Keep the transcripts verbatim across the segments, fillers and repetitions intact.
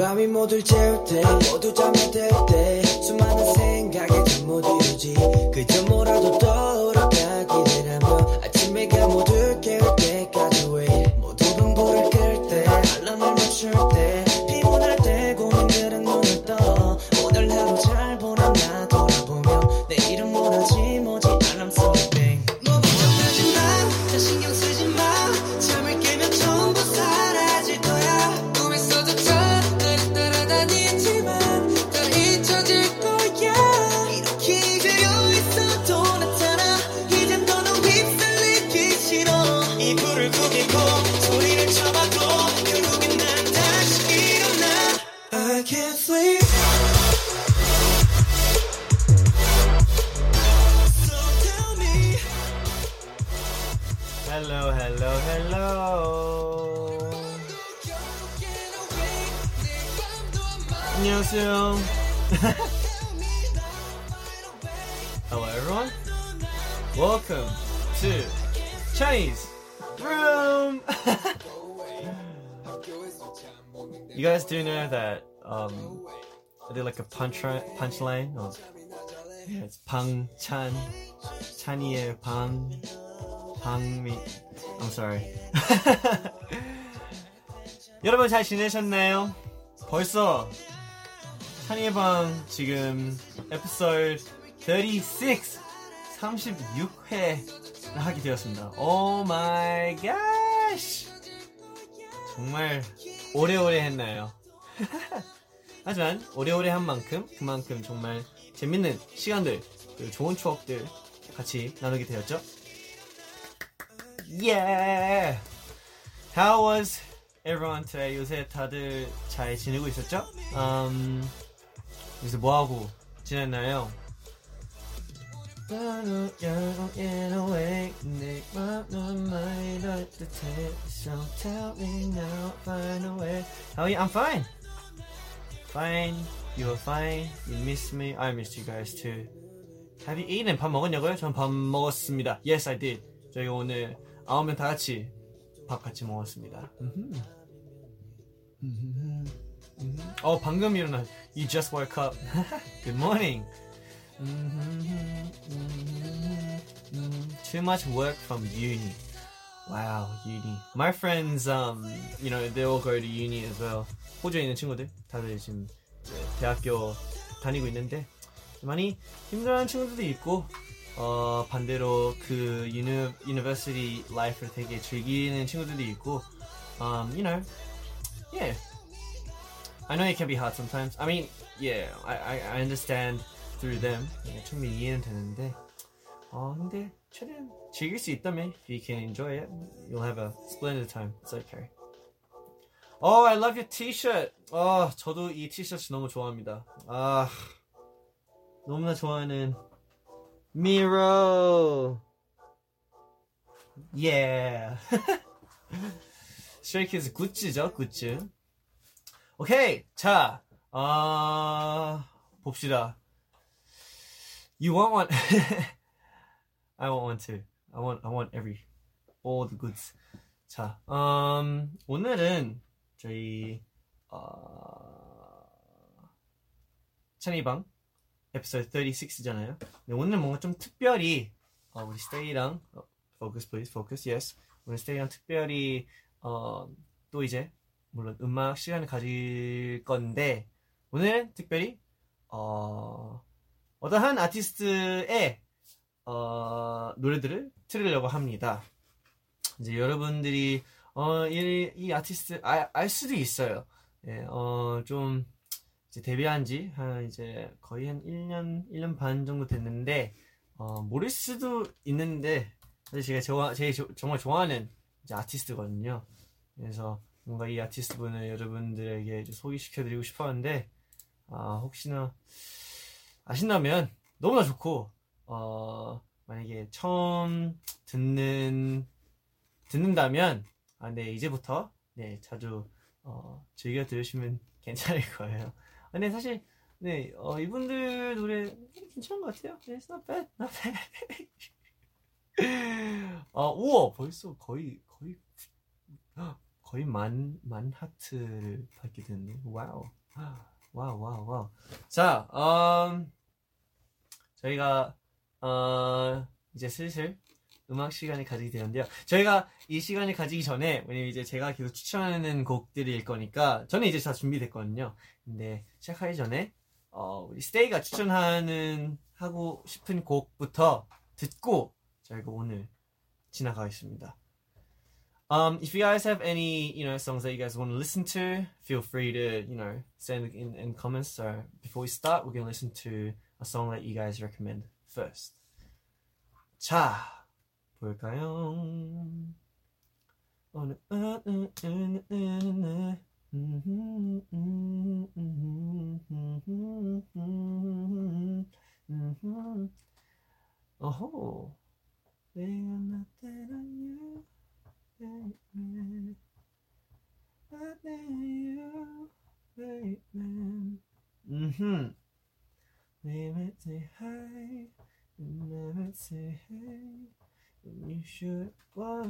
밤이 모두 재울 때 모두 잠이 들 때 수많은 생각에 잠 못 이루지 그저 뭐라도 떠오르다 기대를 하며 아침에가 모두 깨울 때까지 wait 모두 등불을 끌 때 알람을 멈출 때 피곤할 때 고민들은 눈을 떠 오늘 하루 잘 보나 나 돌아보며 내일은 뭐라지 뭐지 알람 소리 뱅 뭐 걱정하지 마 더 신경 쓰지 마 잠을 깨면 전부 사라질 거야 꿈에서도 더 따라 다니지만 다 잊혀질 거야 이렇게 그려 있어도 나타나 이젠 너는 휩쓸리기 싫어 이불을 구기고 소리를 쳐봐도 결국엔 난 다시 일어나 I can't sleep Hello, hello, hello. 안녕하세요. Hello, everyone. Welcome to Chinese Room. You guys do know that um, I did like a punch punchline. Or, yeah, it's 방 찬 찬이의 방. 방미... I'm sorry. 여러분 잘 지내셨나요? 벌써 찬이의 방 지금 에피소드 삼십육, 삼십육 회를 하게 되었습니다. Oh my gosh! 정말 오래오래 했나요? 하지만 오래오래 한 만큼 그만큼 정말 재밌는 시간들 그리고 좋은 추억들 같이 나누게 되었죠? Yeah! How was everyone today? 요새 다들 잘 지내고 있었죠? Um, 요새 뭐하고 지냈나요? How are you? I'm fine! Fine, you are fine, you miss me, I missed you guys too. Have you eaten? 밥 먹었냐고요? 전 밥 먹었습니다. Yes, I did. 저희 오늘 아홉 명 다 같이 밥 같이 먹었습니다. 어 방금 일어났. You just woke up. Good morning. Too much work from uni. Wow, uni. My friends, um, you know, they all go to uni as well. 호주에 있는 친구들 다들 지금 대학교 다니고 있는데 많이 힘들어하는 친구들도 있고. 어 반대로 그 유니 유니버시티 라이프를 되게 즐기는 친구들도 있고, um, you know, yeah. I know it can be hard sometimes. I mean, yeah, I I, I understand through them. 충분히 이해는 되는데, 어 근데 최대한 즐길 수 있다면, if you can enjoy it, you'll have a splendid time. It's okay. Oh, I love your T-shirt. 어, 저도 이 티셔츠 너무 좋아합니다. 아, 너무나 좋아하는. Miro! Yeah! Shrek is Gucci죠, Gucci. Okay, 자, 어, 봅시다. You want one? I want one too. I want, I want every, all the goods. 자, um, 오늘은 저희, 어, 찬이 방. 에피소드 삼십육이잖아요. 네, 오늘 뭔가 좀 특별히 어, 우리 스테이랑 어, focus please, focus, yes. 오늘 스테이랑 특별히 어, 또 이제 물론 음악 시간을 가질 건데 오늘은 특별히 어, 어떠한 아티스트의 어, 노래들을 틀으려고 합니다. 이제 여러분들이 어, 이, 이 아티스트 아, 알 수도 있어요. 예, 어, 좀 이제 데뷔한 지 한 이제 거의 한 일 년, 일 년 반 정도 됐는데, 어, 모를 수도 있는데, 사실 제가 제, 제 정말 좋아하는 이제 아티스트거든요. 그래서 뭔가 이 아티스트 분을 여러분들에게 이제 소개시켜드리고 싶었는데, 아, 혹시나 아신다면 너무나 좋고, 어, 만약에 처음 듣는, 듣는다면, 아, 네, 이제부터, 네, 자주, 어, 즐겨 들으시면 괜찮을 거예요. 근데 사실 네 어, 이분들 노래 괜찮은 것 같아요. It's not bad, not bad. 아 우와 벌써 거의 거의 거의 만, 만 하트를 받게 됐네. 와우. 와우, 와우, 와우. 자, 음, 저희가, 어, 이제 슬슬 음악 시간을 가지게 되는데요. 저희가 이 시간을 가지기 전에, 왜냐면 이제 제가 계속 추천하는 곡들일 거니까, 저는 이제 다 준비됐거든요. 근데 시작하기 전에, 어, 우리 스테이가 추천하는, 하고 싶은 곡부터 듣고, 저희가 오늘 지나가겠습니다. Um, if you guys have any, you know, songs that you guys want to listen to, feel free to, you know, send in, in comments. So before we start, we're going to listen to a song that you guys recommend first. 자, 볼까요? 오늘, 음, 음, 음, 음, 음, 음, 오호. 내가 나 때랑 Baby, I need you, baby. Mhm. Never say hi, never say hey. You should worry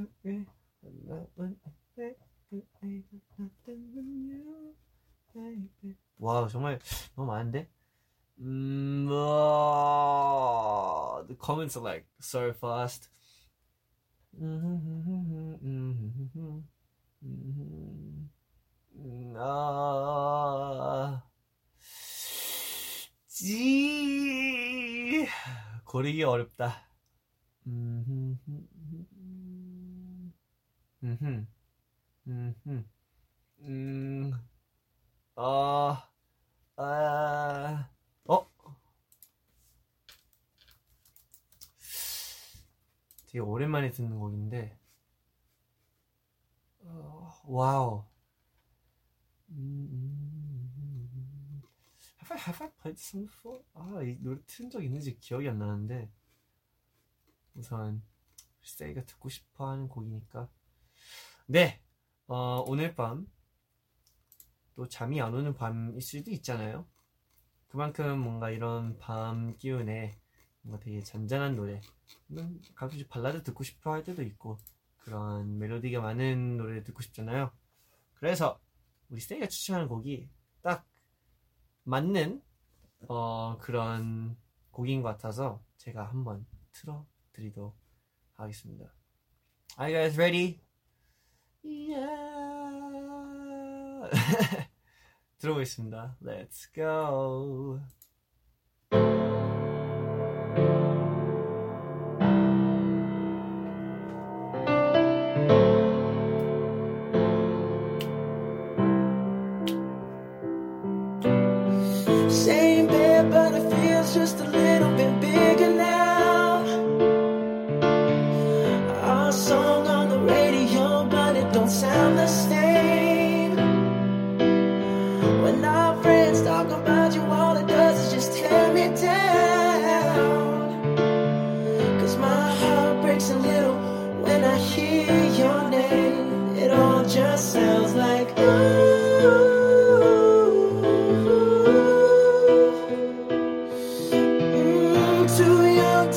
about what I think. I got nothing on you, baby. 와, 정말 너무 많은데? 음, 와, the comments are like so fast. 아, 지 고르기 어렵다. 음, 음, 음, 음, 아, 아, 어, 되게 오랜만에 듣는 곡인데, 어, 와우. 음, have I have I played this song before? 아, 이 노래 틀은 적 있는지 기억이 안 나는데, 우선 스테이가 듣고 싶어하는 곡이니까. 네, 어, 오늘 밤 또 잠이 안 오는 밤일 수도 있잖아요. 그만큼 뭔가 이런 밤 기운에 뭔가 되게 잔잔한 노래, 가끔씩 발라드 듣고 싶어 할 때도 있고, 그런 멜로디가 많은 노래를 듣고 싶잖아요. 그래서 우리 스테이가 추천하는 곡이 딱 맞는 어, 그런 곡인 것 같아서 제가 한번 틀어드리도록 하겠습니다. Are you guys ready? Yeah. 들어보겠습니다. Let's go. Just a little bit bigger now. Our song on the radio, but it don't sound the same. When our friends talk about you, all it does is just tear me down. Cause my heart breaks a little when I hear your name. It all just sounds like ooh.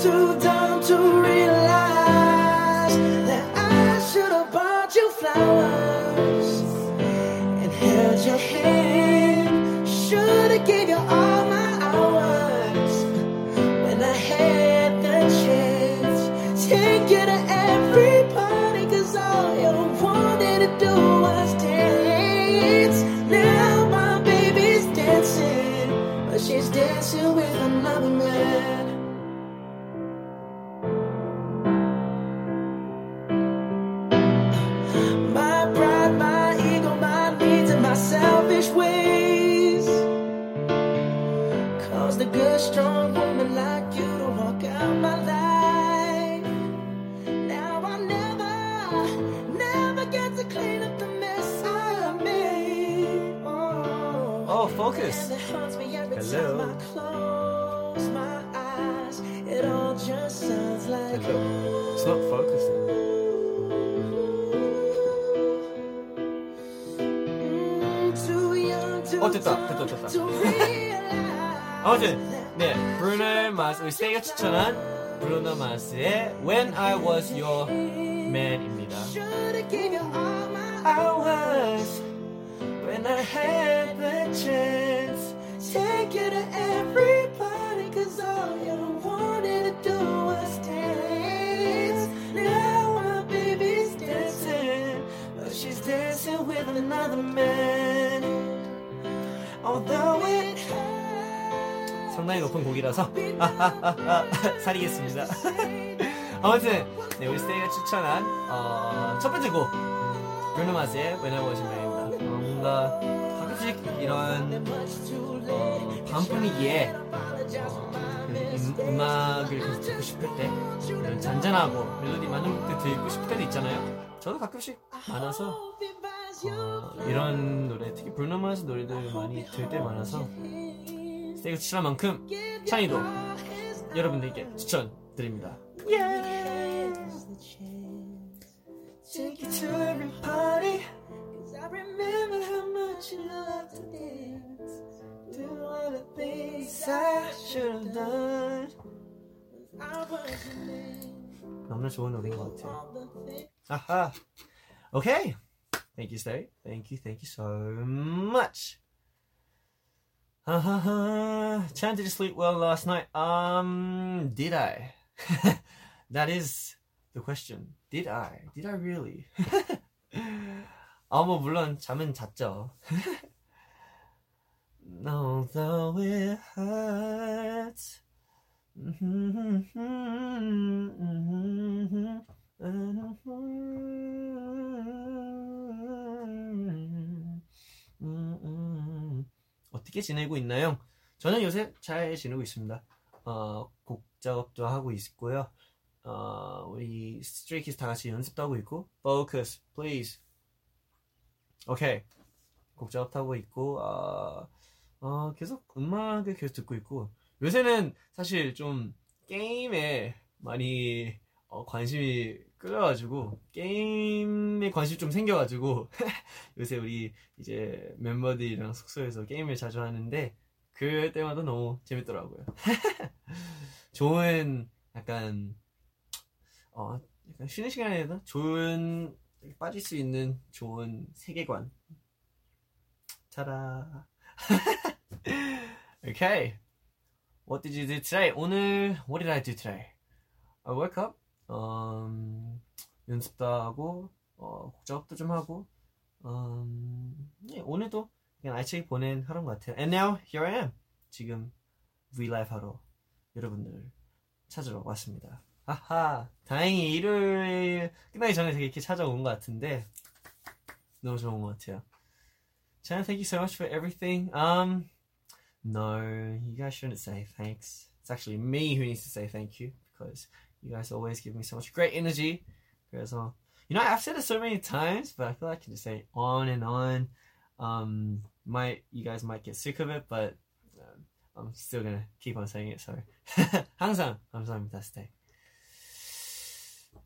Too dumb to realize that I should have bought you flowers and held your hand. Should have gave you all my hours when I had the chance. Take you to every party, cause all you wanted to do was dance. Now my baby's dancing, but she's dancing with another man. Strong woman like you to walk out my life. Now I never, never get to clean up the mess I made. Oh, oh focus. It haunts me every Hello. Time I close my eyes. It all just sounds like Hello. It's not focusing. Oh, 됐다, 됐다, 됐다. 아무튼 네, 브루노 마스, 우리 스테이가 추천한 브루노 마스의 When I Was Your Man입니다. hours when I had the chance. Take you to every party, cause all you wanted to do was dance. Now my baby's dancing, but she's dancing with another man. Although it 상당히 높은 곡이라서 사리겠습니다. 아무튼 네, 우리 스테이가 추천한 어, 첫 번째 곡 브루노 마스의 When I Was Your Man입니다. 뭔가 가끔씩 이런 어, 밤 분위기에 어, 음, 음악을 계속 듣고 싶을 때 이런 잔잔하고 멜로디 많은 곡들 듣고 싶을 때도 있잖아요. 저도 가끔씩 많아서 어, 이런 노래, 특히 브루노 마스 노래들 많이 들 때 많아서 스테이가 추천한 만큼 찬이도 여러분들께 추천드립니다. Yeah. Take you to every party, cause I remember how much you loved to dance. Do all the things I should've done. I was your man. 너무나 좋은 노래인 것 같아요. 아하. Okay. Thank you, Stray. Thank you, thank you so much. Haha. Chan, did you sleep well last night? Um, did I? That is the question. Did I? Did I really? 아, 뭐 물론 잠은 잤죠. Although it hurts. 어떻게 지내고 있나요? 저는 요새 잘 지내고 있습니다. 어, 곡 작업도 하고 있고요. 어, 우리 Stray Kids 다 같이 연습도 하고 있고. Focus, please. Okay. 곡 작업도 하고 있고. 어, 어, 계속 음악을 계속 듣고 있고. 요새는 사실 좀 게임에 많이 어, 관심이 끌려가지고 게임에 관심 좀 생겨가지고 요새 우리 이제 멤버들이랑 숙소에서 게임을 자주 하는데 그때마다 너무 재밌더라고요. 좋은 약간 어 약간 쉬는 시간에도 좋은 빠질 수 있는 좋은 세계관. 짜라. Okay. What did you do today? 오늘 What did I do today? I woke up. Um, 연습도 하고 어, 곡 작업도 좀 하고. Um, 네, 오늘도 그냥 알차게 보낸 하루인 것 같아요. And now here I am. 지금 브이라이브 하러 여러분들 찾으러 왔습니다. 하하, 다행히 일요일 끝나기 전에 되게 이렇게 찾아온 것 같은데 너무 좋은 것 같아요. Chan, thank you so much for everything. Um, no, you guys shouldn't say thanks. It's actually me who needs to say thank you because you guys always give me so much great energy. 그래서, you know, I've said it so many times, but I feel like I can just say it on and on. Um, might you guys might get sick of it, but um, I'm still gonna keep on saying it. So, 항상 감사합니다, 스테이.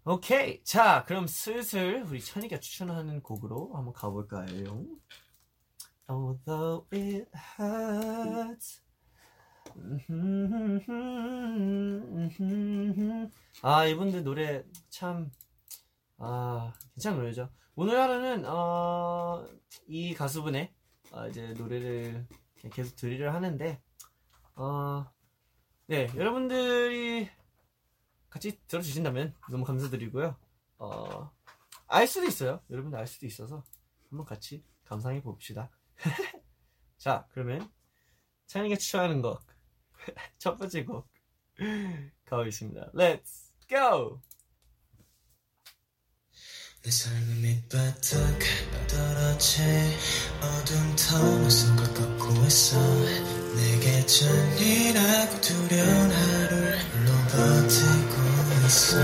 오케이, 자, 그럼 슬슬 우리 찬이가 추천하는 곡으로 한번 가볼까요? Although it hurts. 아, 이분들 노래 참 아, 괜찮은 노래죠. 오늘 하루는 어, 이 가수분의 어, 이제 노래를 계속 들으려 하는데 어, 네, 여러분들이 같이 들어주신다면 너무 감사드리고요. 어, 알 수도 있어요. 여러분들 알 수도 있어서 한번 같이 감상해 봅시다. 자, 그러면 찬이가 추천하는 곡 첫 번째 곡 가보겠습니다. Let's go! 내 삶의 밑바닥 떨어지 어둠 틈에서 걸 걷고 있어. 내게 잔이라고 두려운 하루를 홀로 버티고 있어.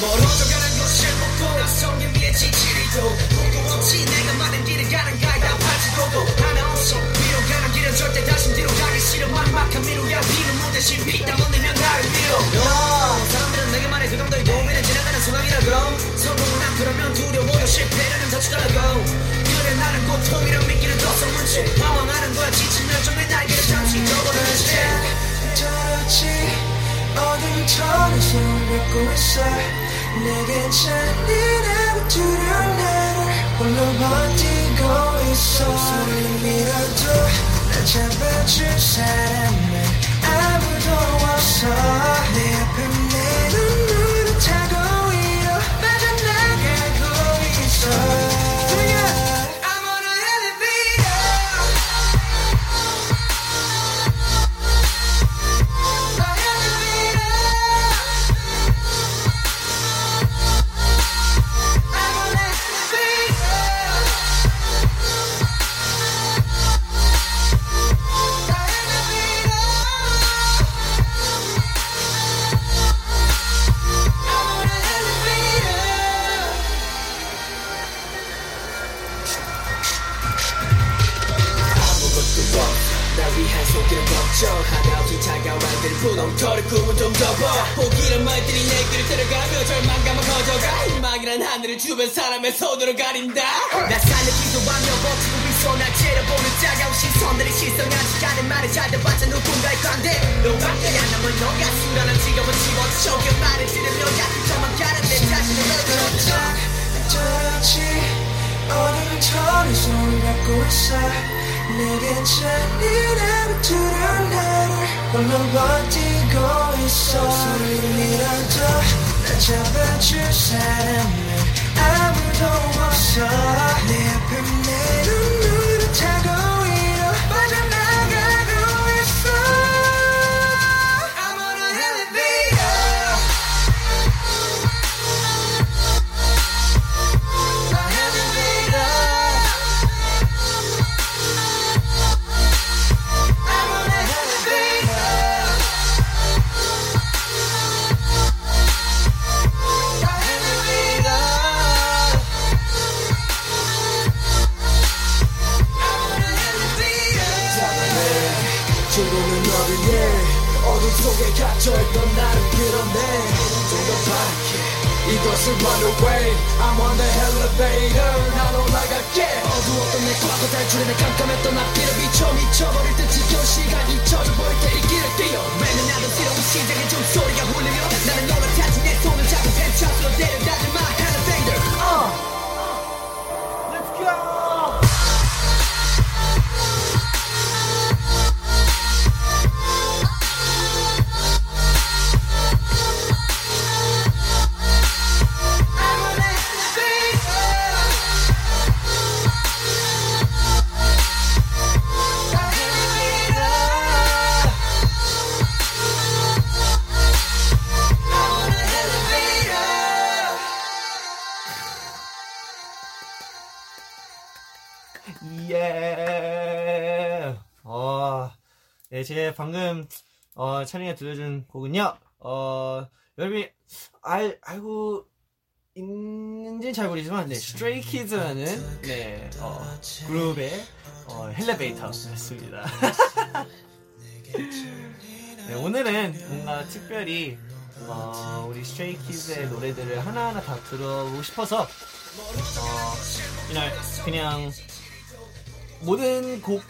멀어져가는 것을 보고 낯선 기미에 지치리도 보고 없이 내가 맞은 길을 가는 가이다 파지고도 하나 없어 위로 가는 길은 절대 다시 뒤로 가기 싫어. 막막한 미루야 비는 못 대신 피땀 없는 나를 밀어. No, 사람들은 내게만 해서 감도의 고민은 지나가는 소강이라고. 성공은 안 그러면 두려워요. 실패라는 자축하라고. 그래 나는 고통이란 미끼를 더 썩은 채 방황하는 거야. 지친 열정의 날개를 잠시 떠보는 채 떨어지 어둠 천에서 뵙고 있어. 내게 잔인하고 두려운 나를 홀로 버티고 있어. 소리를 밀어도 날 잡아줄 사람은 아무도 없어. 내 앞에 내 눈물을 타고 위로 빠져나가고 있어. 너를 꿈은 좀 접어. 포기란 말들이 내 길을 따라가며 절망감은 커져가. 희망이란 하늘을 주변 사람의 손으로 가린다. 나 사는 기도하며 버티고 있어. 날 째려보는 차가운 시선들이 실성하지 않은 말을 찾아봤자 누군가의 관대. 너밖에 안 남은 너가 수련한 지금은 지워져. 그 말을 들으며 약속처만 가는 내 자신을 널 쫙 떨어지. 어둠 털을 손을 잡고 있어. 내게 잔인하고 두려운 나를 홀로 버티고 있어. 소리를 밀어도 날 잡아줄 사람은 아무도 없어. 내 앞에 내 눈물을 타고 위로 빠져나가고 있어. 속에 갇혀있던 나를 끌어내. Don't go back. 이것을 run away. I'm on the elevator. 난 올라갈게. 어두웠던 내 과거 탈출에 내 깜깜했던 앞길을 비춰. 미쳐버릴 때 지겨운 시간 잊혀져버릴 때 이 길을 뛰어. 맨날 나는 새로운 시작에 좀 소리가 울리며 나는 너를 찾지. 내 손을 잡고 펜트하우스로 데려다줄 my elevator. uh. 네, 제 방금 어, 찬이가 들려준 곡은요. 어, 여러분이 알, 알고 있는지는 잘 모르지만 네, Stray Kids라는 네, 어, 그룹의 어, 엘리베이터였습니다. 네, 오늘은 뭔가 특별히 어, 우리 Stray Kids의 노래들을 하나하나 다 들어보고 싶어서 어, 이날 그냥 모든 곡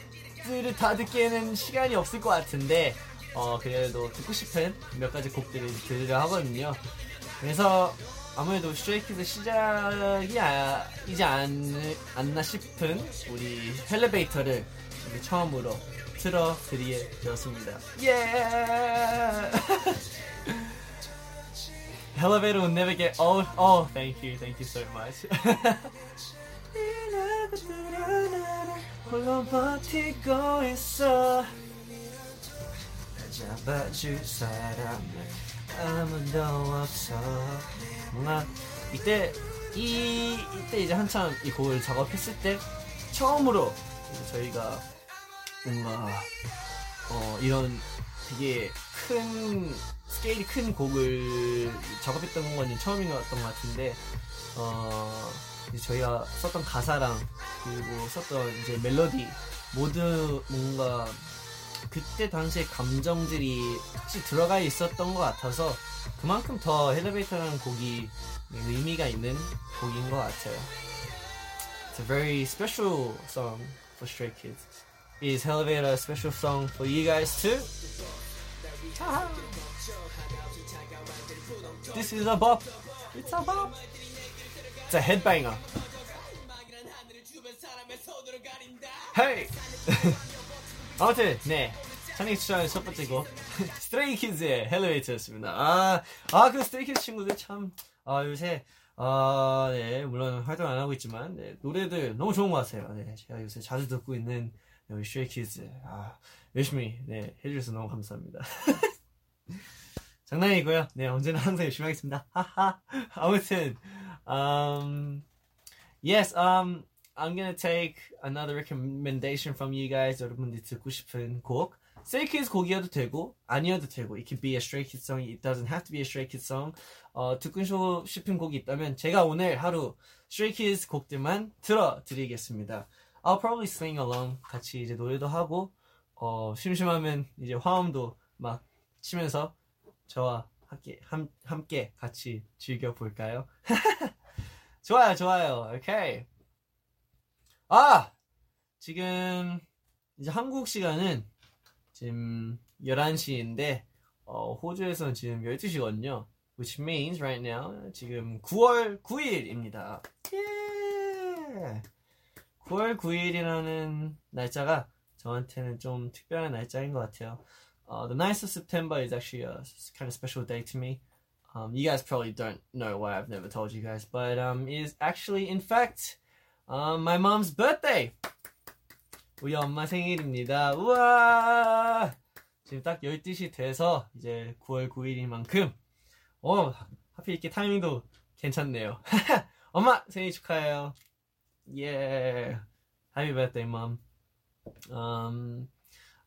곡들을 다 듣기에는 시간이 없을 것 같은데 어 그래도 듣고 싶은 몇 가지 곡들을 들으려 하거든요. 그래서 아무래도 스트레이키즈 시작이 아, 이제 안, 않나 싶은 우리 엘리베이터를 처음으로 틀어드리겠습니다. Yeah! Elevator will never get old. Oh, thank you, thank you so much. 홀로 버티고 있어. 날 잡아줄 사람은 아무도 없어. 뭔가 이때 이 이때 이제 한참 이 곡을 작업했을 때 처음으로 저희가 뭔가 어 이런 되게 큰 스케일이 큰 곡을 작업했던 건 처음인 것 같던 것 같은데 어. 저희가 썼던 가사랑 그리고 썼던 이제 멜로디 모두 뭔가 그때 당시의 감정들이 같이 들어가 있었던 것 같아서 그만큼 더 엘리베이터라는 곡이 의미가 있는 곡인 것 같아요. It's a very special song for Stray Kids. Is Elevator a special song for you guys too? This is a bop. It's a bop. It's a headbanger. Hey. 아무튼 네. 찬이 추천하는 첫 번째 곡 스트레이 키즈의 헬로웨이트였습니다. 아, 아, 그 스트레이 키즈 친구들 참 아, 요새 아, 네, 물론 활동 안 하고 있지만 네, 노래들 너무 좋은 것 같아요. 네, 제가 요새 자주 듣고 있는 우리 스트레이 키즈 아, 열심히 네, 해주셔서 너무 감사합니다. 장난이고요. 네, 언제나 항상 열심히 하겠습니다. 하하. 아무튼, um, yes, um, I'm gonna take another recommendation from you guys. 여러분들이 듣고 싶은 곡. Stray Kids 곡이어도 되고 아니어도 되고 It could be a Stray Kids song, it doesn't have to be a Stray Kids song. 어, 듣고 싶은 곡이 있다면 제가 오늘 하루 Stray Kids 곡들만 들어드리겠습니다. I'll probably sing along. 같이 이제 노래도 하고 어, 심심하면 이제 화음도 막 치면서 저와 함께, 함, 함께 같이 즐겨볼까요? 좋아요, 좋아요. 오케이. 아! 지금 이제 한국 시간은 지금 열한 시인데 어, 호주에서는 지금 열두 시거든요. Which means right now 지금 구월 구일입니다. Yeah! 구월 구일이라는 날짜가 저한테는 좀 특별한 날짜인 것 같아요. Uh, the ninth of September is actually a kind of special day to me. Um, you guys probably don't know why I've never told you guys, but um, it is actually, in fact, um, my mom's birthday. 우리 엄마 생일입니다. 우와! 지금 딱 열두 시 돼서 이제 구월 구일인 만큼, 오, 하필 이렇게 타이밍도 괜찮네요. 엄마 생일 축하해요. Yeah. Happy birthday, mom. Um.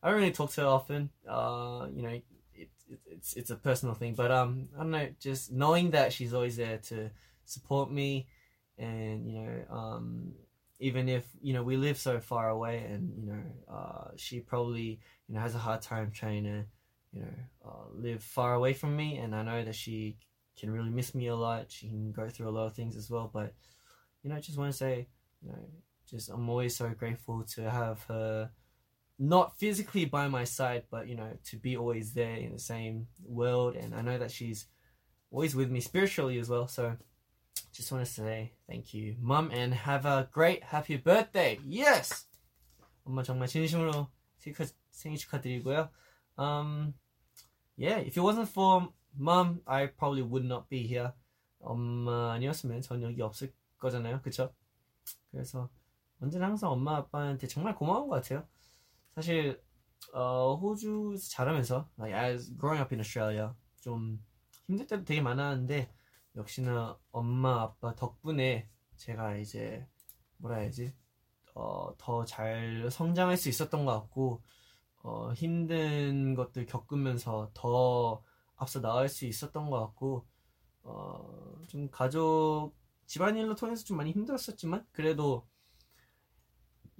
I don't really talk to her often. Uh, you know, it, it, it's it's a personal thing, but um, I don't know. Just knowing that she's always there to support me, and you know, um, even if you know we live so far away, and you know, uh, she probably you know has a hard time trying to you know uh, live far away from me, and I know that she can really miss me a lot. She can go through a lot of things as well, but you know, I just want to say, you know, just I'm always so grateful to have her. Not physically by my side, but, you know, to be always there in the same world. And I know that she's always with me spiritually as well. So just want to say thank you, Mum, and have a great happy birthday. Yes! 엄마 정말 진심으로 생일 축하드리고요. Um, yeah, if it wasn't for Mum, I probably would not be here. 엄마 아니었으면 전 여기 없을 거잖아요. 그쵸? 그래서 언제나 항상 엄마, 아빠한테 정말 고마운 것 같아요. 사실 어, 호주에서 자라면서 like as growing up in Australia 좀 힘들 때도 되게 많았는데 역시나 엄마 아빠 덕분에 제가 이제 뭐라 해야지 어, 더 잘 성장할 수 있었던 것 같고 어, 힘든 것들 겪으면서 더 앞서 나갈 수 있었던 것 같고 어, 좀 가족 집안일로 통해서 좀 많이 힘들었었지만 그래도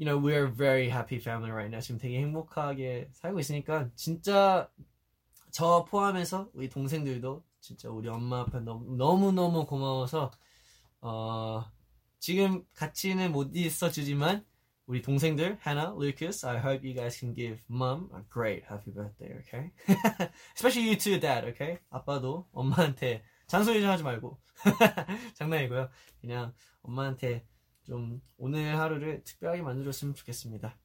You know, we're a very happy family right now. 지금 되게 행복하게 살고 있으니까 진짜 저 포함해서 우리 동생들도 진짜 우리 엄마 아빠 너무너무 고마워서 어, 지금 같이는 못 있어주지만 우리 동생들, Hannah, Lucas, I hope you guys can give mom a great happy birthday, okay? Especially you too, dad, okay? 아빠도 엄마한테 잔소리 좀 하지 말고 장난이고요. 그냥 엄마한테 좀 오늘 하루를 특별하게 만들어줬으면 좋겠습니다.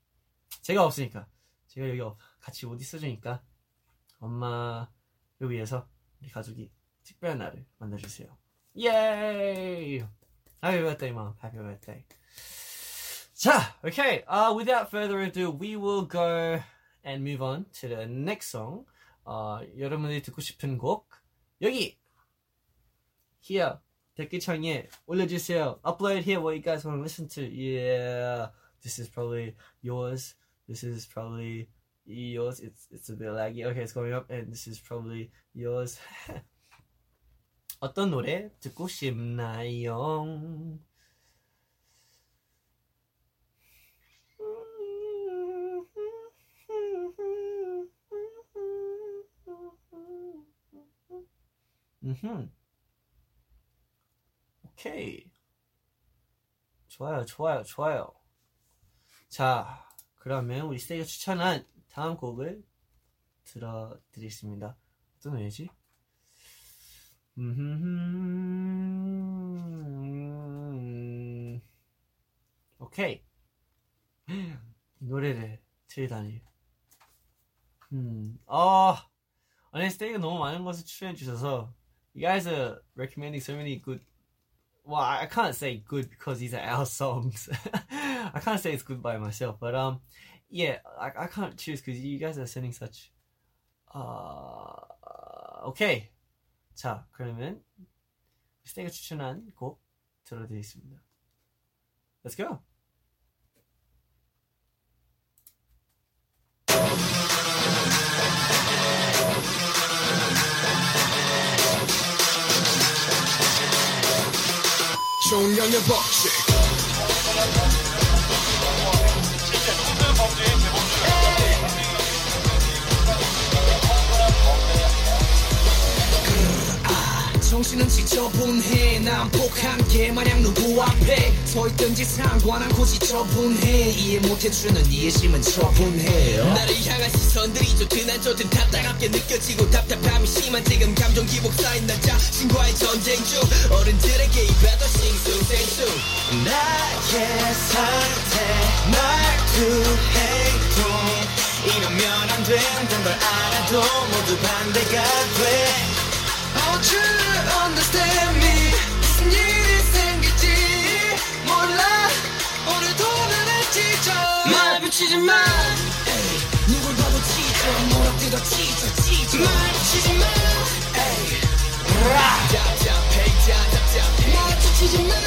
제가 없으니까 제가 여기 같이 못 있어주니까 엄마를 위해서 우리 가족이 특별한 날을 만들어주세요. 예이! Happy birthday, mom. Happy birthday. 자, okay. Uh, without further ado, we will go and move on to the next song. Uh, 여러분들이 듣고 싶은 곡 여기! Here. 댓글창에 올려주세요. Upload here what you guys want to listen to. Yeah, this is probably yours. This is probably yours. It's it's a bit laggy. Okay, it's going up, and this is probably yours. 어떤 노래 듣고 싶나요? 음. 오케이. 좋아요, 좋아요, 좋아요. 자, 그러면 우리 스테이가 추천한 다음 곡을 들어드리겠습니다. 어떤 노래지? 음. 오케이. 이 노래를 들으다니. 음. 아. 아니, 스테이가 너무 많은 것을 추천해 주셔서 you guys are recommending so many good. Well, I can't say good because these are our songs. I can't say it's good by myself, but um, yeah, I, I can't choose because you guys are sending such. Uh, okay. 자, 그러면 스테이가 추천한 곡 들어드리겠습니다. Let's go. 종량의 법칙. 실제 모든 범죄의 제목은 정신은 지저분해. 난 폭한 개 마냥 누구 앞에 서있든지 상관않고 지저분해. 이해 못해주는 이해심은 처분해. 나를 향한 시선들이 좋든 안 좋든 다 따갑게 느껴지고 답답함이 심한 지금 감정 기복 쌓인 나 자신과의 전쟁 중 어른들에게 입에도 싱숭 땡숭. 나의 상태 말 구행동 이러면 안 된다는 걸 알아도 모두 반대가 돼. Won't you understand me? 무슨 일이 생길지 몰라. 오늘도 나를 찢어 말 붙이지 마. 누굴 봐도 찢어 몰아뜯어 찢어 찢어 말 붙이지 마. 답답해 답답해 말 붙이지 마.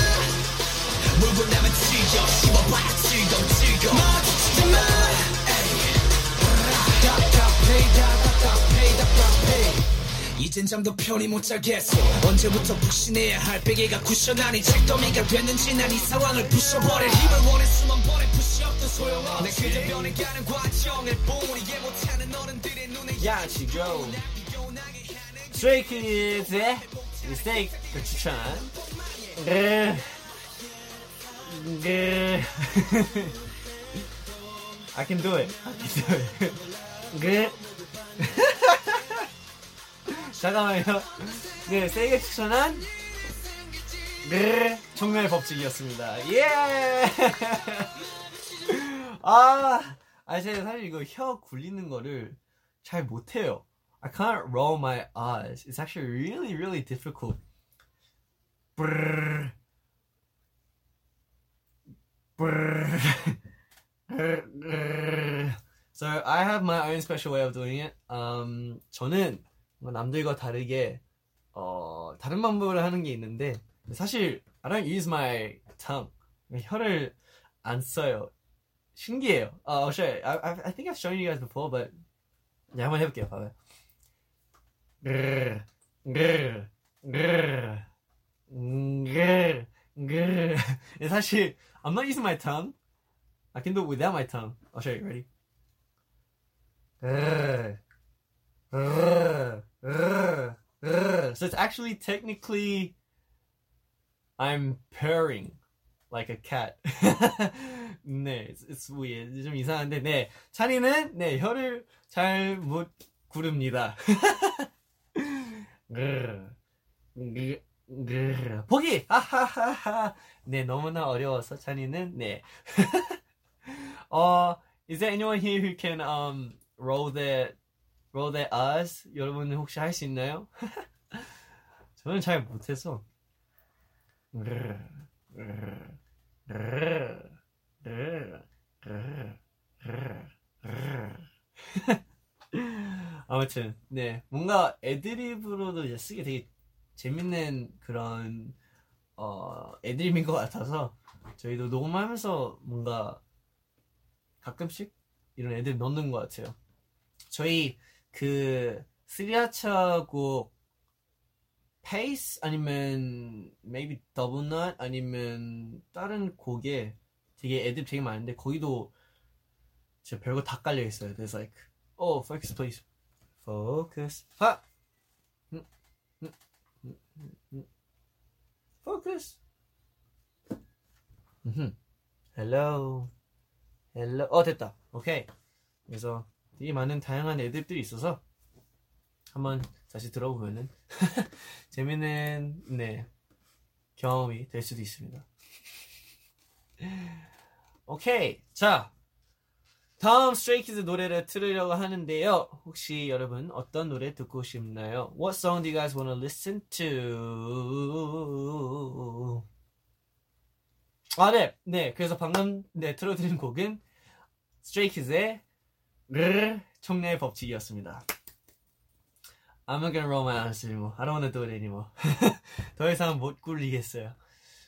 물고 나면 찢어 씹어봐라 찢어 찢어 말 붙이지 마. 답답해 답답해 답답해 이젠 잠도 편히 못 자겠어. 언제부터 푹신해야 할 베개가 쿠션 아닌 책더미가 됐는지 난 이 상황을 부숴버릴 힘을 원해. 수만 번에 푸시업도 소용없지. 내 그저 변해가는 과정을 보고 이해 못하는 어른들의 눈에 야지고. Stray Kids의 Mistake를 추천한 I can do it. I can do it. 잠깐만요. 네, 세게 추천한 네, 종류의 법칙이었습니다. 예! 아, 아, 제가 사실 이거 혀 굴리는 거를 잘 못해요. I can't roll my eyes. It's actually really, really difficult. 브르르 브르르 So I have my own special way of doing it. Um, 저는 남들과 다르게 어, 다른 방법을 하는 게 있는데 사실 I don't use my tongue. 혀를 안 써요. 신기해요. 어, I'll show you. I, I, I think I've shown you guys before, but 네, 한번 해볼게요. 봐봐요. 르르 르르 르르 르르 르르 사실 I'm not using my tongue. I can do it without my tongue. I'll show you. Ready? 르르 르르 So it's actually technically I'm purring like a cat. 네, it's, it's weird. 좀 이상한데, 네, 찬이는 네 혀를 잘 못 구릅니다. 포기. 하하하하. 네, 너무나 어려워서 찬이는 네. 어, is there anyone here who can um roll their roll their eyes? 여러분 혹시 할 수 있나요? 저는 잘 못해서. 아무튼 네 뭔가 애드립으로도 이제 쓰기 되게 재밌는 그런 어 애드립인 것 같아서 저희도 녹음하면서 뭔가 가끔씩 이런 애드립 넣는 것 같아요. 저희 그 스리아차 곡 페이스 아니면 maybe 더블 넛 아니면 다른 곡에 되게 애드립 되게 많은데 거기도 진짜 별거 다 깔려 있어요. There's like, oh, focus please, focus, 하, focus, hello, hello, 어 됐다, 오케이. 그래서 되게 많은 다양한 애드립들이 있어서 한번 다시 들어보면은 재미있는 네 경험이 될 수도 있습니다. 오케이, 자 다음 스트레이키즈 노래를 틀으려고 하는데요. 혹시 여러분 어떤 노래 듣고 싶나요? What song do you guys want to listen to? 아, 네, 네. 그래서 방금 네 틀어드린 곡은 스트레이 키즈의 총례의 법칙이었습니다. I'm not gonna roll my eyes anymore. I don't wanna do it anymore. 더 이상 못 굴리겠어요.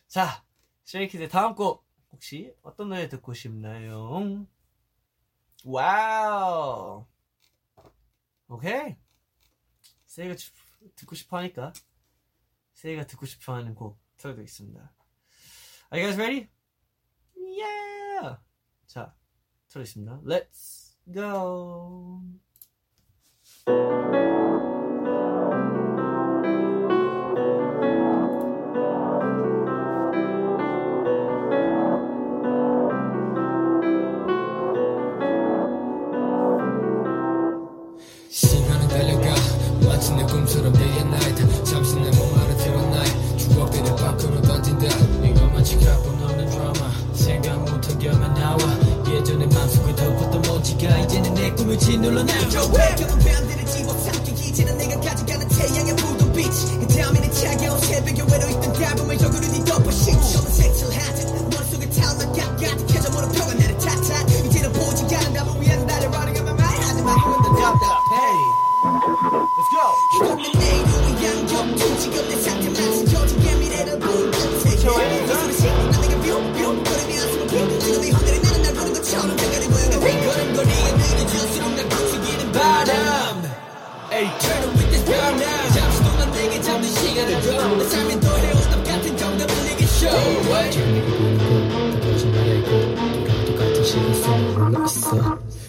자, 스트레이 키즈의 다음 곡 혹시 어떤 노래 듣고 싶나요? 와우. 오케이. 세이가 듣고 싶어 하니까 세이가 듣고 싶어 하는 곡 틀어드리겠습니다. Are you guys ready? Yeah! 자, 틀어드리겠습니다. Let's go! 시간은 달려가 마치 내 꿈처럼 day and night 잠시 내 몸 아래 태운 night 주걱들을 밖으로 던진 듯 지가 뻔없는 드라마 생각 못하게만 나와 예전에 맘속을 덮었던 먼지가 이제는 내 꿈을 짓눌러 남겨줘 외겨운 밤들을 집어삼켜 이제는 내가 가져가는 태양의 붉은 빛 그 다음에는 차가운 새벽에 외로 있던 가뭄을 적으로 뒤덮어 시청은 색칠하듯 머릿속에 타오른 가득해져 모른 표가 나를 탓하 이제는 보지가 않나 위한 나를 running on my mind 하지만 그건 더 답답해 Let's go 이건 내 내일을 위한 격투 지금 내 상태만 지켜지게 미래를 보는 탓해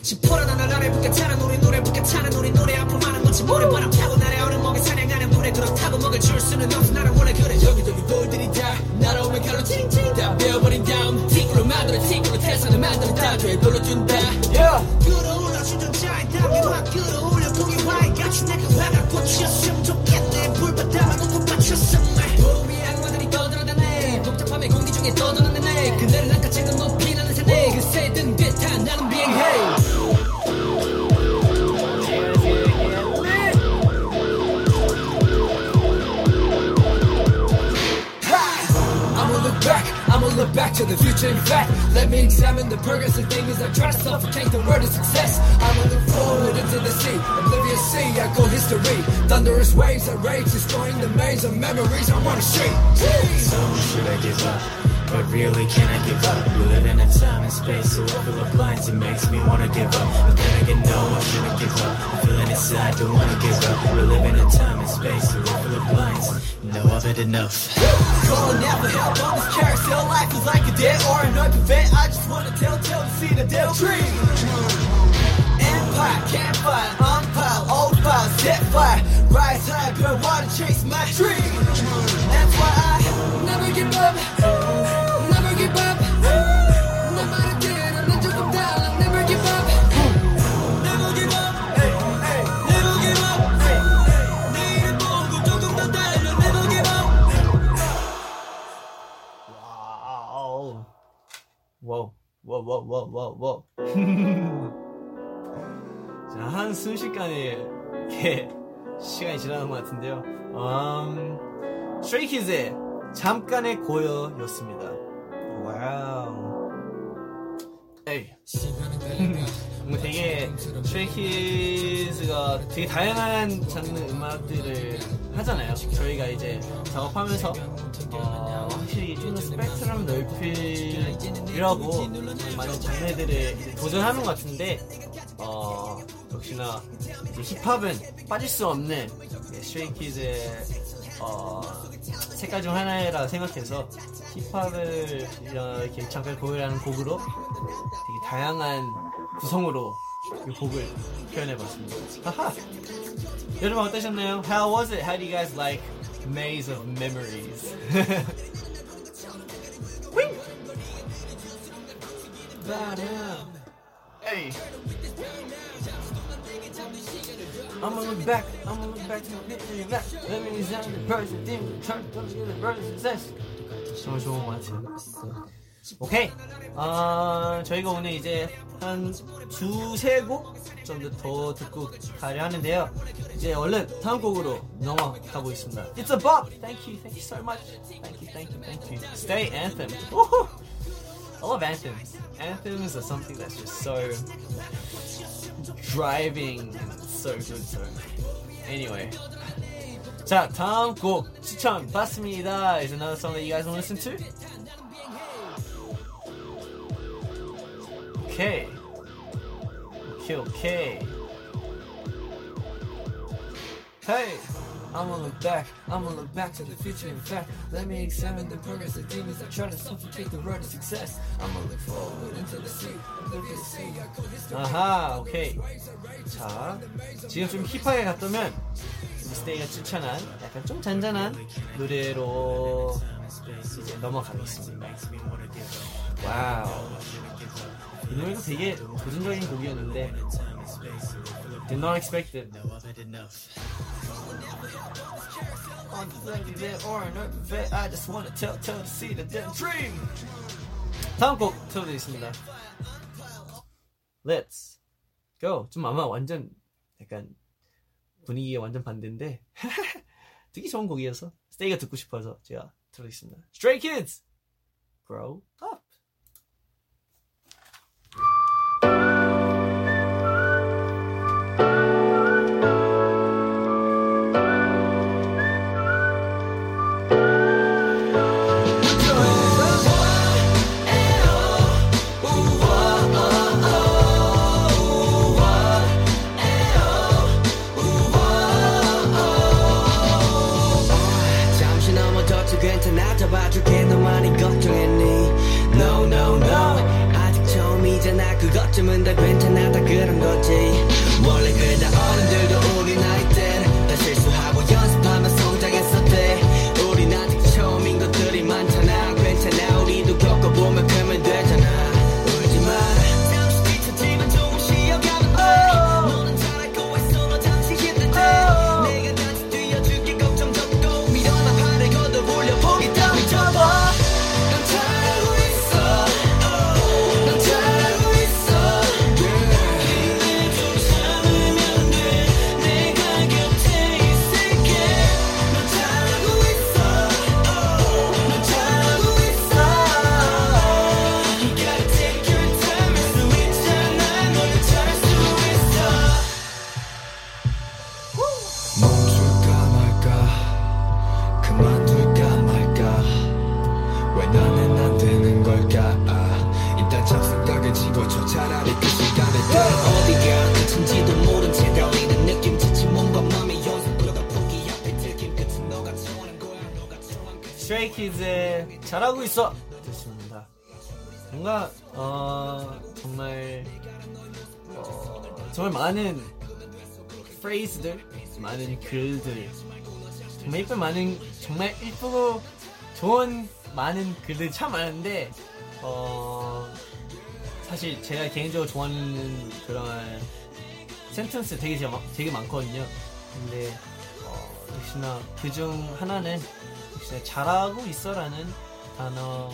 시퍼런 하나 나를 북한차는 우리 노래 북한차는 우리 노래 아픔하는 건지 모래바람 타고 나를 어른멍에 사냥하는 노래 그렇다고 먹을 줄 수는 없어 나는 원래 그래 여기저기 돌들이 다 날아오면 칼로 칭칭 다 베어버린 다음 틱으로 만들어 틱으로 태산을 만들어 다 죄를 돌려준다 끌어올라 주전자에 담겨 막 끌어올려 공유화에 갇힌 내가 화가 꽂혔으면 좋겠네 불바다만 웃고 맞췄었네 도움이 악마들이 떠들어다네 복잡함에 공기 중에 떠들어다네 그날은 아까 지금 못 피나는 새내 그새 든 듯하 나는 비행해 Look back to the future in fact Let me examine the progress of things I try to suffocate the word of success I'ma look forward into the sea Oblivious sea, I call history Thunderous waves that rage Destroying the maze of memories I wanna see So should I give up? But really can I give up? We live in a time and space So I feel blind It makes me wanna give up But then again no, I shouldn't give up I'm feeling inside, don't wanna give up We live in a time and space So I feel blind No, I've had enough Calling out for help on this carousel Life is like a dead or an open vent I just wanna tell, tell to see the dead tree Empire, campfire, unpile, old fire, set fire Rise high, burn water, chase my dream That's why I never give up Never give up No matter what, I'm not joking down I never give up Never give up Never give up 내일을 보고 조금 더 달려 와우 와우 와우 와우 와우 와우 자, 한 순식간에 이렇게 시간이 지나는 것 같은데요. 음, Stray Kids의 잠깐의 고요였습니다. 와우 에이 뭔가 되게 Stray Kids가 되게 다양한 장르 음악들을 하잖아요. 저희가 이제 작업하면서 어, 확실히 좀 더 스펙트럼 넓히려고 많은 장르들을 도전하는 것 같은데 어, 역시나 힙합은 빠질 수 없는 Stray Kids의 어, 색깔 중 하나라 생각해서 힙합을 이렇게 잠깐 고유라는 곡으로 되게 다양한 구성으로 이 곡을 표현해봤습니다. 하하! 여러분 어떠셨나요? How was it? How do you guys like Maze of Memories? 에이! I'ma look back, I'ma look back to the people you met. Let me examine the person, demon, turn, don't you the burden of success. 정말 좋은 것 같아요. 오케이! 어, 저희가 오늘 이제 한 두세 곡 정도 더 듣고 가려 하는데요. 이제 얼른 다음 곡으로 넘어가고 있습니다. It's a bop! Thank you, thank you so much. Thank you, thank you, thank you. Stay anthem. Woohoo! I love anthems. Anthems are something that's just so driving and so good. So anyway, 자 다음 곡 추천 받습니다. Is another song that you guys want to listen to? Okay, okay, okay. Hey. I'ma look back, I'ma look back to the future in fact. Let me examine the progress of demons that try to suffocate the road to success. I'ma look forward into the sea, look at the sea. 아하, 오케이. 자, 지금 좀 힙하게 갔다면 미스테이가 추천한 약간 좀 잔잔한 노래로 이제 넘어가겠습니다. 와우, 이 노래가 되게 도전적인 곡이었는데 Did not expect it. No other than us. On the blanket bed or an open bed, I just want to tell, tell to see the damn dream. 다음 곡 틀어드리겠습니다. Let's go. 좀 아마 완전 약간 분위기에 완전 반대인데 듣기 좋은 곡이어서 스테이가 듣고 싶어서 제가 틀어드리겠습니다. Stray Kids, grow up. 그것쯤은 다 괜찮아 다 그런 거지 원래 그다 어른들도 우리 나이 때는 다 실수하고 연습하면 성장했었대 우린 아직 처음인 것들이 많잖아 괜찮아 우리도 겪어보면 크면 되잖아 울지마 잠시 뒤처지만 조금 쉬어가면 돼 너는 잘할 거 있어 너 잠시 힘들 때 내가 같이 뛰어줄게 걱정 접고 밀어나 팔을 걷어 올려 보기 따위 접어 난 잘하고 있어 Stray Kids의 잘하고 있어 듣습니다. 뭔가 어, 정말 어, 정말 많은 phrase들, 많은 글들, 정말 예쁜 많은 정말 예쁘고 좋은 많은 글들 참 많은데 어, 사실 제가 개인적으로 좋아하는 그런 센텐스 되게 되게 많거든요. 근데 어, 역시나 그중 하나는 잘하고 있어라는 단어,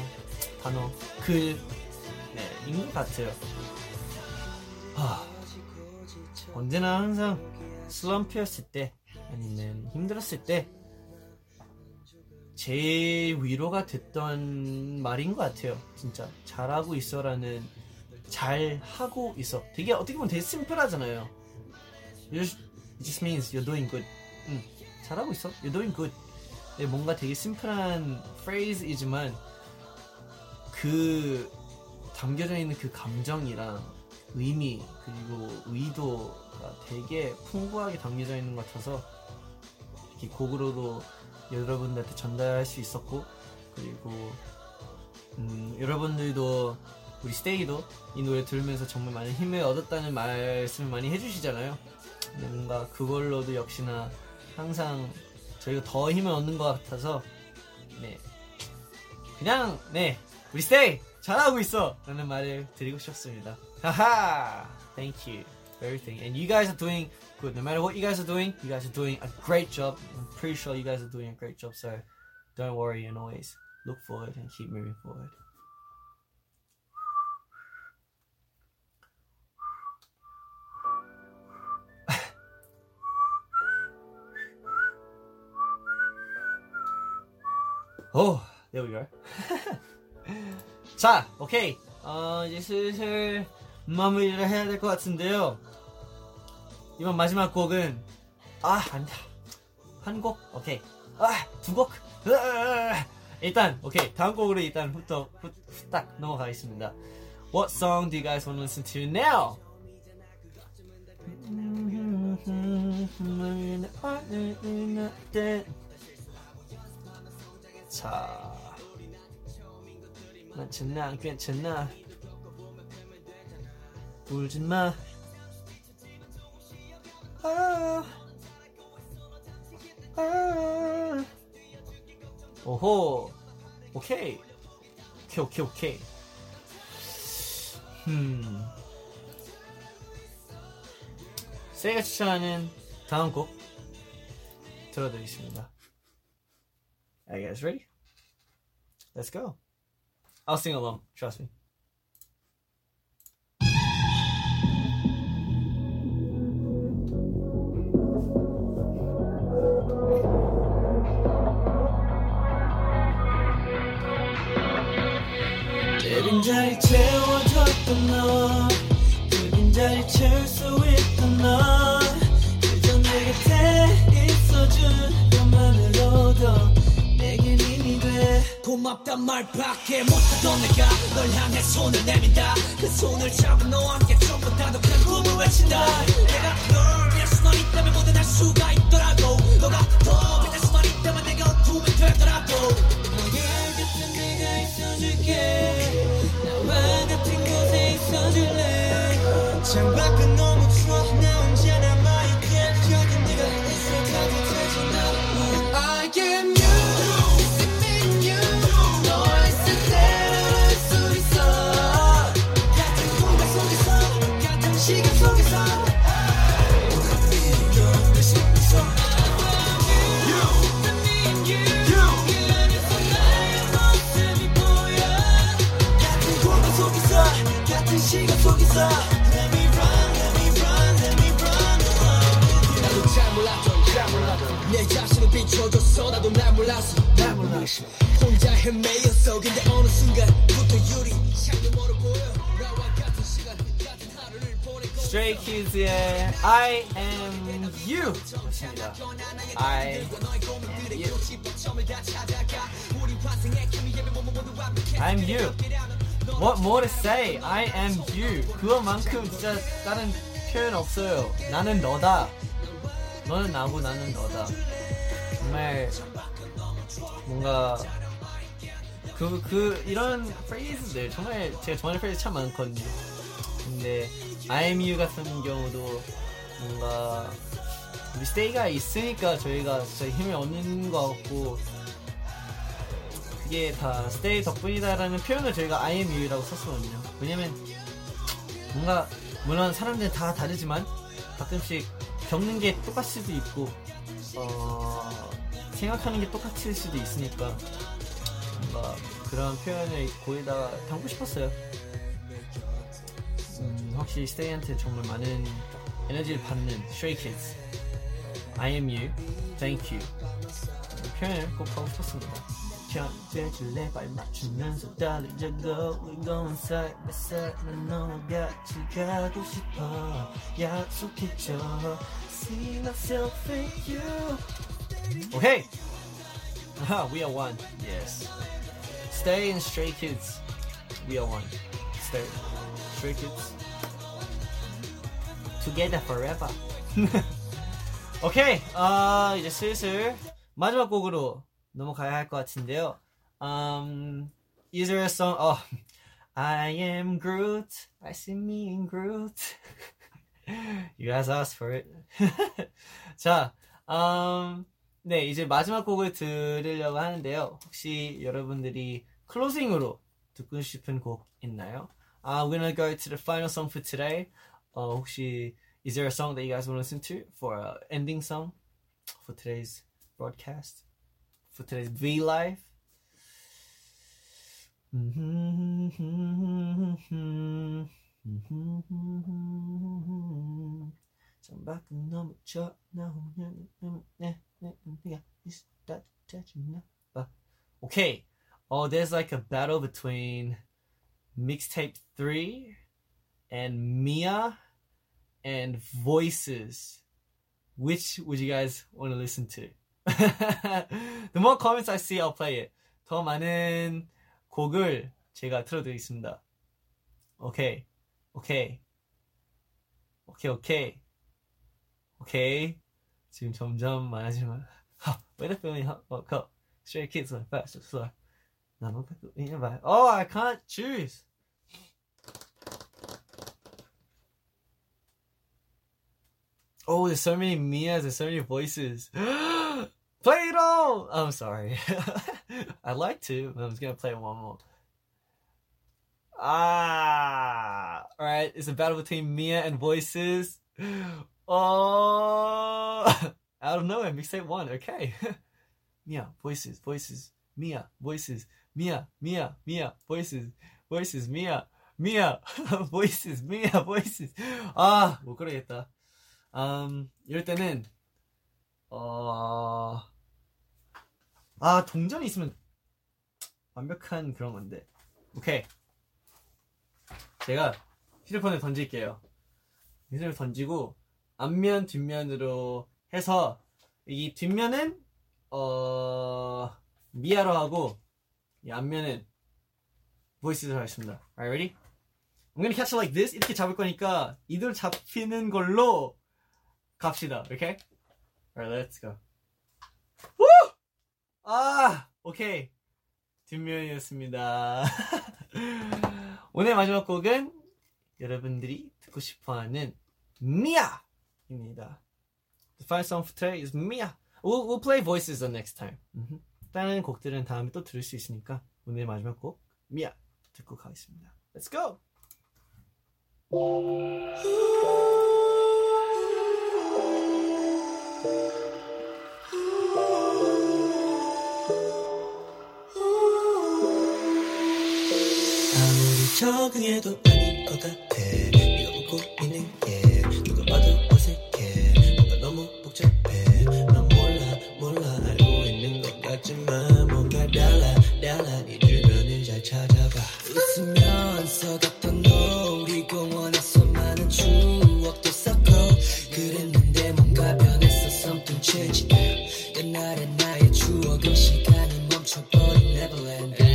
단어, 글, 네, 인 것 같아요. 하, 언제나 항상 슬럼프였을 때, 아니면 힘들었을 때, 제일 위로가 됐던 말인 것 같아요. 진짜. 잘하고 있어라는, 잘하고 있어. 되게, 어떻게 보면 되게 심플하잖아요. It just means you're doing good. 응, 잘하고 있어. You're doing good. 네, 뭔가 되게 심플한 phrase이지만 그 담겨져 있는 그 감정이랑 의미 그리고 의도가 되게 풍부하게 담겨져 있는 것 같아서 이렇게 곡으로도 여러분들한테 전달할 수 있었고 그리고 음, 여러분들도 우리 스테이도 이 노래 들으면서 정말 많은 힘을 얻었다는 말씀을 많이 해주시잖아요. 근데 뭔가 그걸로도 역시나 항상 저희가 더 힘을 얻는 것 같아서 네 그냥 네 우리 스테이 잘하고 있어 라는 말을 드리고 싶었습니다. 하하 Thank you for everything and you guys are doing good. No matter what you guys are doing, you guys are doing a great job. I'm pretty sure you guys are doing a great job, so don't worry and always look forward and keep moving forward. Oh, there we go. 자, 오케이. 어, 이제 슬슬 마무리를 해야 될 것 같은데요. 이번 마지막 곡은 아, 안 돼. 한 곡? 오케이. 아, 두 곡. 으아. 일단 오케이. 다음 곡으로 일단 후딱 후딱 넘어가겠습니다. What song do you guys want to listen to now? 자. 괜찮아, 안 괜찮아. 울지 마. 아, 아. 오호. 오케이. 오케이, 오케이, 오케이. 음. 제가 추천하는 다음 곡 들어드리겠습니다. Are you guys ready? Let's go. I'll sing along, trust me. 때린 자리 채워줬던 너, 때린 자리 채울 수 있던 너, 그저 내 곁에 있어준 것만으로도 내겐 힘이 돼. 고맙단 말밖에 못하던 내가 널 향해 손을 내민다. 그 손을 잡은 너와 함께 전부 다독한 꿈을 외친다. 내가 널 위할 수만 있다면 뭐든 할 수가 있더라고. 너가 더 빛날 수만 있다면 내가 어둠이 되더라고. 너의 곁에 내가 있어줄게. 나와 같은 곳에 있어줄래. 창밖은 너무 추워 나 혼자 남아있게. 여긴 네가 있을 가득해진다. I am you. 시간 속에서 Let me run, let me run, let me run along. 나도 잘 몰랐던, 잘 몰랐던 내 자신을 비춰줬어. 나도 날 몰랐어, 날 몰랐어. 혼자 헤매였어. 근데 어느 순간부터 유리 창문으로 보여. 나와 같은 시간, 같은 하루를 보내고. Stray Kids의 I am you. 맞습니다. I am you. I am you. What more to say? I am you. 그것만큼 진짜 다른 표현 없어요. 나는 너다. 너는 나고 나는 너다. 정말 뭔가 그, 그 이런 프레이즈들 정말 제가 좋아하는 프레이즈 참 많거든요. 근데 I am you 같은 경우도 뭔가 미스테이가 있으니까 저희가 진짜 힘을 얻는 것 같고 이게 다 스테이 덕분이다라는 표현을 저희가 I am you라고 썼거든요. 왜냐면 뭔가 물론 사람들은 다 다르지만 가끔씩 겪는 게 똑같을 수도 있고 어, 생각하는 게 똑같을 수도 있으니까 뭔가 그런 표현을 거기다가 담고 싶었어요. 음, 확실히 스테이한테 정말 많은 에너지를 받는 Stray Kids I am you, thank you 표현을 꼭 하고 싶었습니다. 견뎌줄래 발 맞추면서 달리자고. We're going side by side. 난 너와 같이 가고 싶어. 약속했죠. See myself in you. Okay. Aha, we are one. Yes. Stay in Stray Kids. We are one. Stay. Stray Kids. Together forever. Okay. 아, 이제 슬슬 마지막 곡으로 넘어가야 할 것 같은데요. Um, is there a song? Oh, I am Groot. I see me in Groot. You guys asked for it. 자, um, 네 이제 마지막 곡을 들으려고 하는데요. 혹시 여러분들이 클로징으로 듣고 싶은 곡 있나요? Uh, we're gonna go to the final song for today. 어, 혹시 Is there a song that you guys want to listen to for an ending song for today's broadcast, for today's V Live? 창밖은 너무 쳐나오는 내 네가 있어 따뜻해지나 봐. Okay. Oh, there's like a battle between Mixtape three and Mia and Voices. Which would you guys want to listen to? The more comments I see, I'll play it. 더 많은 곡을 제가 틀어드리겠습니다. Okay. Okay. Okay, okay. Okay. 지금 점점 많아지면 하, wait a feeling hot, oh, cup. Stray Kids like fast, slow. Oh, I can't choose. Oh, there's so many Mias, there's so many voices. Play it all! I'm sorry. I'd like to, but I'm just going to play one more. Ah! Alright, it's a battle between Mia and voices. Oh! Out of nowhere, mixtape one, okay. Mia, voices, voices, Mia, voices. Mia, Mia, Mia, voices, voices, Mia, Mia, voices, Mia, voices. 아, 못 그러겠다. Um, 이럴 때는, 어, 아, 동전이 있으면 완벽한 그런 건데. 오케이. 제가 휴대폰을 던질게요. 휴대폰을 던지고, 앞면, 뒷면으로 해서, 이 뒷면은, 어, 미아로 하고, 이 앞면은 voices로 하겠습니다. Alright, ready? I'm gonna catch it like this. 이렇게 잡을 거니까 이대로 잡히는 걸로 갑시다. Okay? Alright, let's go. Woo! 아, 오케이. 뒷면이었습니다. 오늘 마지막 곡은 여러분들이 듣고 싶어하는 미아입니다. The final song for today is Mia. We'll, we'll play voices the next time. Mm-hmm. 다른 곡들은 다음에 또 들을 수 있으니까 오늘 마지막 곡 미야 듣고 가겠습니다. Let's go! 아무리 적응해도 아닌 것 같아. 네가 웃고 있는 게 누가 봐도 어색해. 뭔가 너무 복잡해. 난 몰라 몰라 알고 있는 것 같지만 뭔가 달라 달라 네 주변을 잘 찾아봐. 웃으면서 갔던 놀이공원에서 많은 추억도 쌓고 그랬는데 뭔가 변했어. Something changed. 옛날의 나의 추억은 시간이 멈춰버린 Neverland.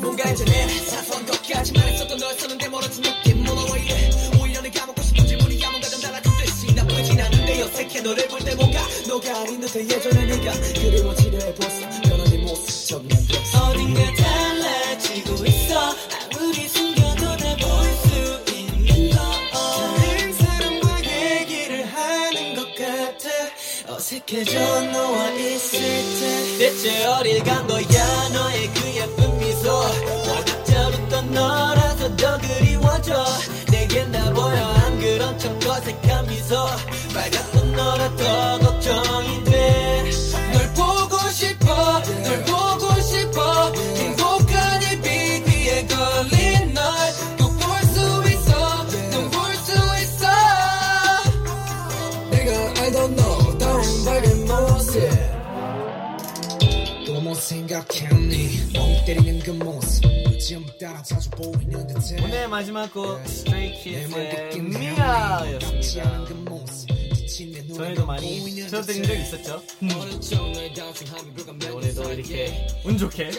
뭔가 이전에 사소한 것까지만 했었던 너였었는데 멀어진 느낌 몰라 왜 이래. 오히려 내가 먹고 싶은 질문이야 뭔가 좀 달라진 듯이. 나쁘진 않은데 어색해. 너를 볼 때 뭔가 너가 아닌 듯해. 예전에 내가 그리워지려 해봤어. 변화된 모습 점점 어딘가 달라지고 있어. 아무리 숨겨도 다 볼 수 있는 너. 다른 사람과 얘기를 하는 것 같아. 어색해져 너와 있을 때. 대체 어딜 간 거야 너의 그 예쁜 미소. 나 각자 웃던 너라서 더 그리워져. 내겐 다 보여 안 그런 척 어색한 미소. 빨갛던 너라 더 걱정이 돼. 널 보고 싶어 널 보고 싶어. 행복한 이 비기에 걸린 널 꼭 볼 수 있어 넌 볼 수 있어. 내가 알던 너다운 밝은 모습 또 못 생각했니. 멍 때리는 그 모습 지금따라 자주 보이는 듯해. 오늘 마지막 곡 Stray Kids의 미아였습니다. 저희도 많이 틀어드린 적 있었죠? 음. 네, 오늘도 이렇게 운 좋게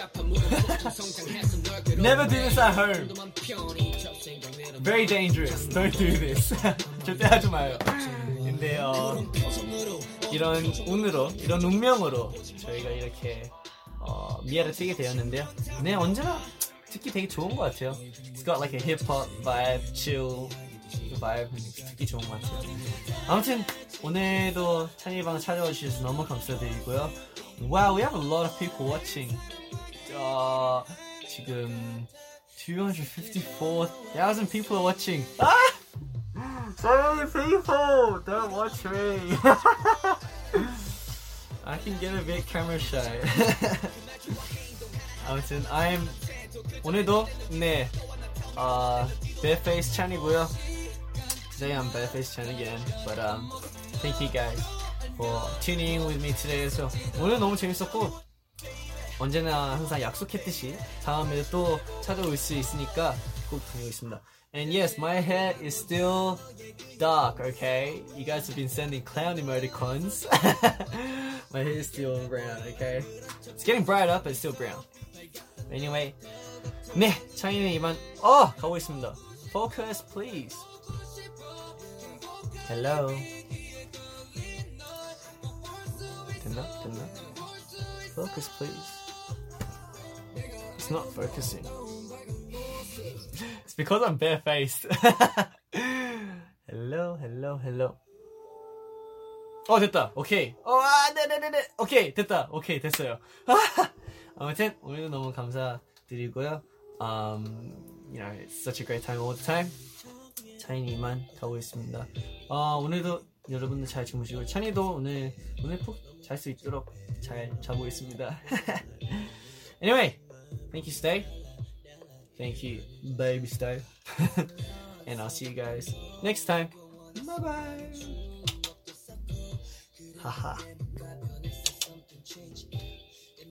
Never do this at home. Very dangerous. Don't do this. 절대 하지 마요. 근데 어, 이런 운으로 이런 운명으로 저희가 이렇게 어, 미아를 쓰게 되었는데요. 네, 언제나 듣기 되게 좋은 것 같아요. It's got like a hip-hop vibe, chill vibe. 듣기 좋은 것 같아요. 아무튼 오늘도 찬이방 찾아와 주셔서 너무 감사드리고요. Wow, we have a lot of people watching. 어, 지금 two hundred fifty-four thousand people are watching. 아! Sorry people, don't watch me. I can get a bit camera shy. 아무튼 I'm 오늘도 네 uh, bare face chan이고요. Today I'm bare face chan again, but um, thank you guys for tuning in with me today. So 오늘 너무 재밌었고 언제나 항상 약속했듯이 다음에 또 찾아올 수 있으니까 꼭 다녀오겠습니다. And yes, my hair is still dark, okay? You guys have been sending clown emoticons. My hair is still brown, okay? It's getting brighter, but it's still brown. Anyway, 네, 창의는 이만 어! 가고 있습니다. Focus, please. Hello. 됐나? 됐나? Focus, please. It's not focusing. It's because I'm barefaced. Hello, hello, hello. 어, 됐다. 오케이. 어, 아, 네네네네. 오케이, 됐다. 오케이, 됐어요. 아무튼 오늘도 너무 감사드리고요. Um, you know, it's such a great time all the time. 찬이 이만 가고 있습니다. 어, 오늘도 여러분들 잘 주무시고 찬이도 오늘 오늘 푹 잘 수 있도록 잘 자고 있습니다. Anyway, thank you, Stay. Thank you, baby style. And I'll see you guys next time. Bye bye. Haha.